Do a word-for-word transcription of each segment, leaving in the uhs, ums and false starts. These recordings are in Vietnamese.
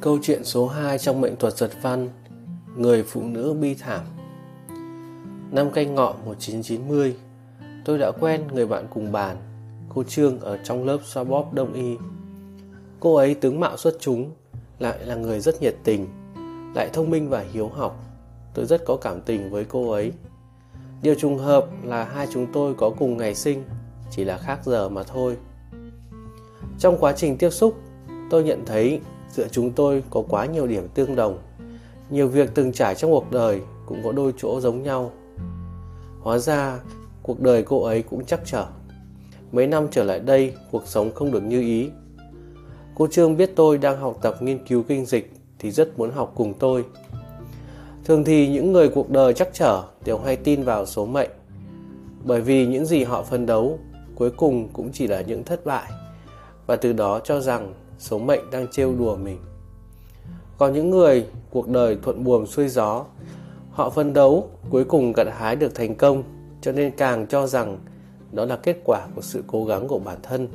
Câu chuyện số hai trong mệnh thuật giật văn: người phụ nữ bi thảm. Năm Canh Ngọ một nghìn chín trăm chín mươi, tôi đã quen người bạn cùng bàn, cô Trương, ở trong lớp xoa bóp đông y. Cô ấy tướng mạo xuất chúng, lại là người rất nhiệt tình, lại thông minh và hiếu học. Tôi rất có cảm tình với cô ấy. Điều trùng hợp là hai chúng tôi có cùng ngày sinh, chỉ là khác giờ mà thôi. Trong quá trình tiếp xúc, tôi nhận thấy giữa chúng tôi có quá nhiều điểm tương đồng. Nhiều việc từng trải trong cuộc đời cũng có đôi chỗ giống nhau. Hóa ra, cuộc đời cô ấy cũng trắc trở. Mấy năm trở lại đây, cuộc sống không được như ý. Cô Trương biết tôi đang học tập nghiên cứu kinh dịch thì rất muốn học cùng tôi. Thường thì những người cuộc đời trắc trở đều hay tin vào số mệnh, bởi vì những gì họ phấn đấu cuối cùng cũng chỉ là những thất bại, và từ đó cho rằng số mệnh đang trêu đùa mình. Còn những người cuộc đời thuận buồm xuôi gió, họ phấn đấu cuối cùng gặt hái được thành công, cho nên càng cho rằng đó là kết quả của sự cố gắng của bản thân,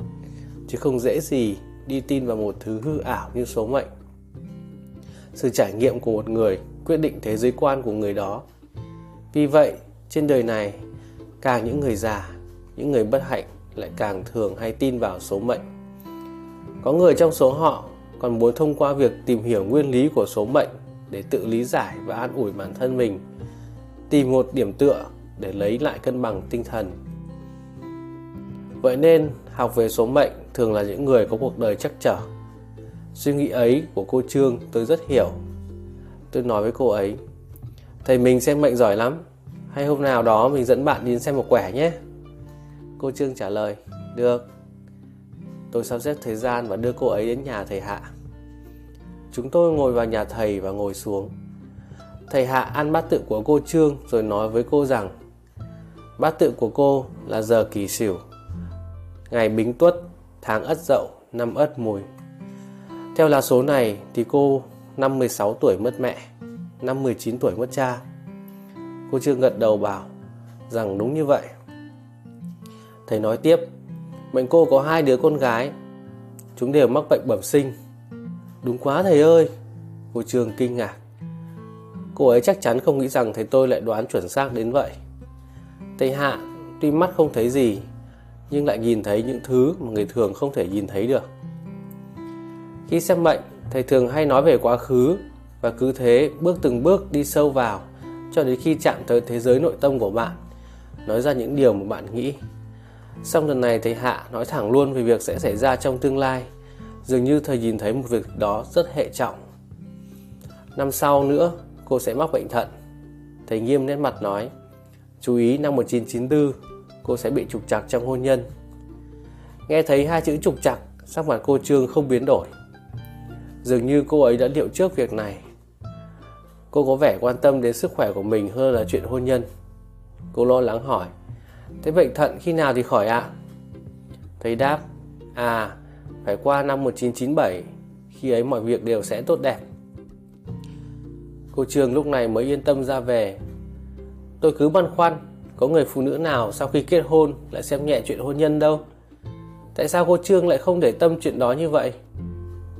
chứ không dễ gì đi tin vào một thứ hư ảo như số mệnh. Sự trải nghiệm của một người quyết định thế giới quan của người đó. Vì vậy, trên đời này, càng những người già, những người bất hạnh lại càng thường hay tin vào số mệnh. Có người trong số họ còn muốn thông qua việc tìm hiểu nguyên lý của số mệnh để tự lý giải và an ủi bản thân mình, tìm một điểm tựa để lấy lại cân bằng tinh thần. Vậy nên, học về số mệnh thường là những người có cuộc đời trắc trở. Suy nghĩ ấy của cô Trương tôi rất hiểu. Tôi nói với cô ấy: "Thầy mình xem mệnh giỏi lắm, hay hôm nào đó mình dẫn bạn đi xem một quẻ nhé." Cô Trương trả lời: "Được." Tôi sắp xếp thời gian và đưa cô ấy đến nhà thầy Hạ. Chúng tôi ngồi vào nhà thầy và ngồi xuống. Thầy Hạ ăn bát tự của cô Trương rồi nói với cô rằng: "Bát tự của cô là giờ Kỷ Sửu, ngày Bính Tuất, tháng Ất Dậu, năm Ất Mùi. Theo là số này thì cô năm mười sáu tuổi mất mẹ, năm mười chín tuổi mất cha." Cô Trương gật đầu bảo rằng đúng như vậy. Thầy nói tiếp: "Mệnh cô có hai đứa con gái, chúng đều mắc bệnh bẩm sinh." "Đúng quá thầy ơi!" Cô Trương kinh ngạc. Cô ấy chắc chắn không nghĩ rằng thầy tôi lại đoán chuẩn xác đến vậy. Thầy Hạ tuy mắt không thấy gì, nhưng lại nhìn thấy những thứ mà người thường không thể nhìn thấy được. Khi xem mệnh, thầy thường hay nói về quá khứ, và cứ thế bước từng bước đi sâu vào cho đến khi chạm tới thế giới nội tâm của bạn, nói ra những điều mà bạn nghĩ. Xong lần này thầy Hạ nói thẳng luôn về việc sẽ xảy ra trong tương lai, dường như thầy nhìn thấy một việc đó rất hệ trọng. Năm sau nữa cô sẽ mắc bệnh thận. Thầy nghiêm nét mặt nói: "Chú ý, năm một nghìn chín trăm chín mươi tư cô sẽ bị trục trặc trong hôn nhân." Nghe thấy hai chữ trục trặc, sắc mặt cô Trương không biến đổi. Dường như cô ấy đã liệu trước việc này. Cô có vẻ quan tâm đến sức khỏe của mình hơn là chuyện hôn nhân. Cô lo lắng hỏi: "Thế bệnh thận khi nào thì khỏi ạ?" Thầy đáp: "À, phải qua năm một nghìn chín trăm chín mươi bảy, khi ấy mọi việc đều sẽ tốt đẹp." Cô Trương lúc này mới yên tâm ra về. Tôi cứ băn khoăn, có người phụ nữ nào sau khi kết hôn lại xem nhẹ chuyện hôn nhân đâu. Tại sao cô Trương lại không để tâm chuyện đó như vậy?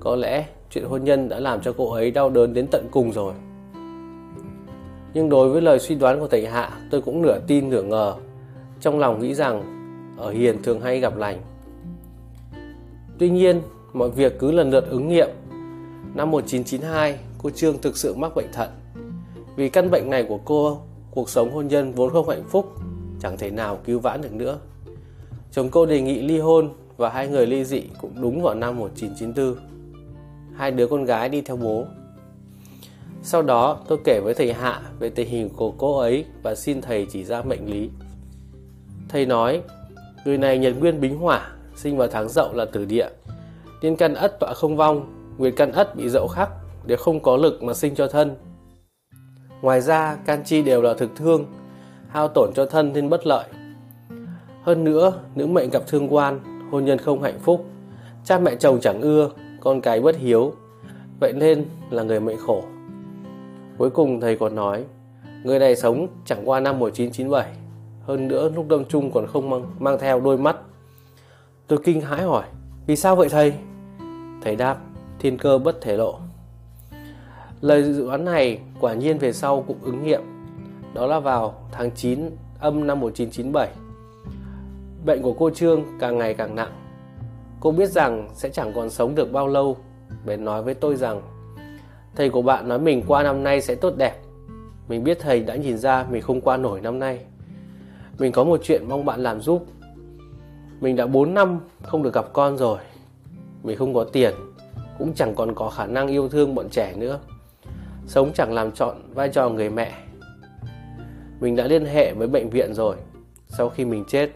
Có lẽ chuyện hôn nhân đã làm cho cô ấy đau đớn đến tận cùng rồi. Nhưng đối với lời suy đoán của thầy Hạ, tôi cũng nửa tin nửa ngờ, trong lòng nghĩ rằng ở hiền thường hay gặp lành. Tuy nhiên, mọi việc cứ lần lượt ứng nghiệm. Năm một nghìn chín trăm chín mươi hai, cô Trương thực sự mắc bệnh thận. Vì căn bệnh này của cô, cuộc sống hôn nhân vốn không hạnh phúc, chẳng thể nào cứu vãn được nữa. Chồng cô đề nghị ly hôn và hai người ly dị cũng đúng vào năm một nghìn chín trăm chín mươi tư. Hai đứa con gái đi theo bố. Sau đó tôi kể với thầy Hạ về tình hình của cô ấy và xin thầy chỉ ra mệnh lý. Thầy nói: "Người này nhật nguyên bính hỏa, sinh vào tháng Dậu là tử địa, nên căn Ất tọa không vong, nguyên căn Ất bị Dậu khắc đều không có lực mà sinh cho thân. Ngoài ra can Chi đều là thực thương, hao tổn cho thân nên bất lợi. Hơn nữa, nữ mệnh gặp thương quan, hôn nhân không hạnh phúc, cha mẹ chồng chẳng ưa, con cái bất hiếu, vậy nên là người mệnh khổ." Cuối cùng thầy còn nói: "Người này sống chẳng qua năm một nghìn chín trăm chín mươi bảy, hơn nữa lúc lâm chung còn không mang, mang theo đôi mắt." Tôi kinh hãi hỏi: "Vì sao vậy thầy?" Thầy đáp: "Thiên cơ bất thể lộ." Lời dự đoán này quả nhiên về sau cũng ứng nghiệm. Đó là vào tháng chín âm năm một nghìn chín trăm chín mươi bảy, bệnh của cô Trương càng ngày càng nặng. Cô biết rằng sẽ chẳng còn sống được bao lâu, bèn nói với tôi rằng thầy của bạn nói mình qua năm nay sẽ tốt đẹp. Mình biết thầy đã nhìn ra mình không qua nổi năm nay. Mình có một chuyện mong bạn làm giúp. Mình đã bốn năm không được gặp con rồi. Mình không có tiền, cũng chẳng còn có khả năng yêu thương bọn trẻ nữa. Sống chẳng làm trọn vai trò người mẹ. Mình đã liên hệ với bệnh viện rồi. Sau khi mình chết,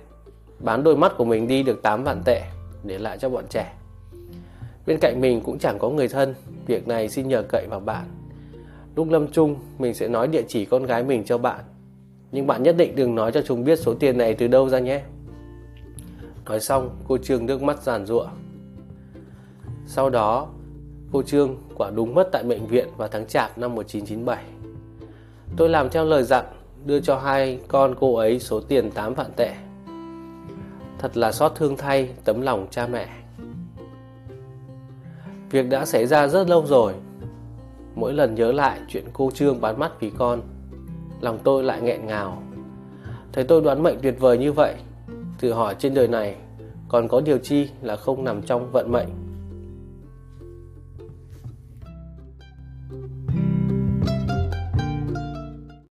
bán đôi mắt của mình đi được tám vạn tệ để lại cho bọn trẻ. Bên cạnh mình cũng chẳng có người thân. Việc này xin nhờ cậy vào bạn. Lúc lâm chung mình sẽ nói địa chỉ con gái mình cho bạn. Nhưng bạn nhất định đừng nói cho chúng biết số tiền này từ đâu ra nhé. Nói xong cô Trương nước mắt giàn giụa. Sau đó cô Trương quả đúng mất tại bệnh viện vào tháng Chạp năm một nghìn chín trăm chín mươi bảy. Tôi làm theo lời dặn, đưa cho hai con cô ấy số tiền tám vạn tệ. Thật là xót thương thay tấm lòng cha mẹ. Việc đã xảy ra rất lâu rồi. Mỗi lần nhớ lại chuyện cô Trương bán mắt vì con, lòng tôi lại nghẹn ngào. Thấy tôi đoán mệnh tuyệt vời như vậy, thử hỏi trên đời này còn có điều chi là không nằm trong vận mệnh.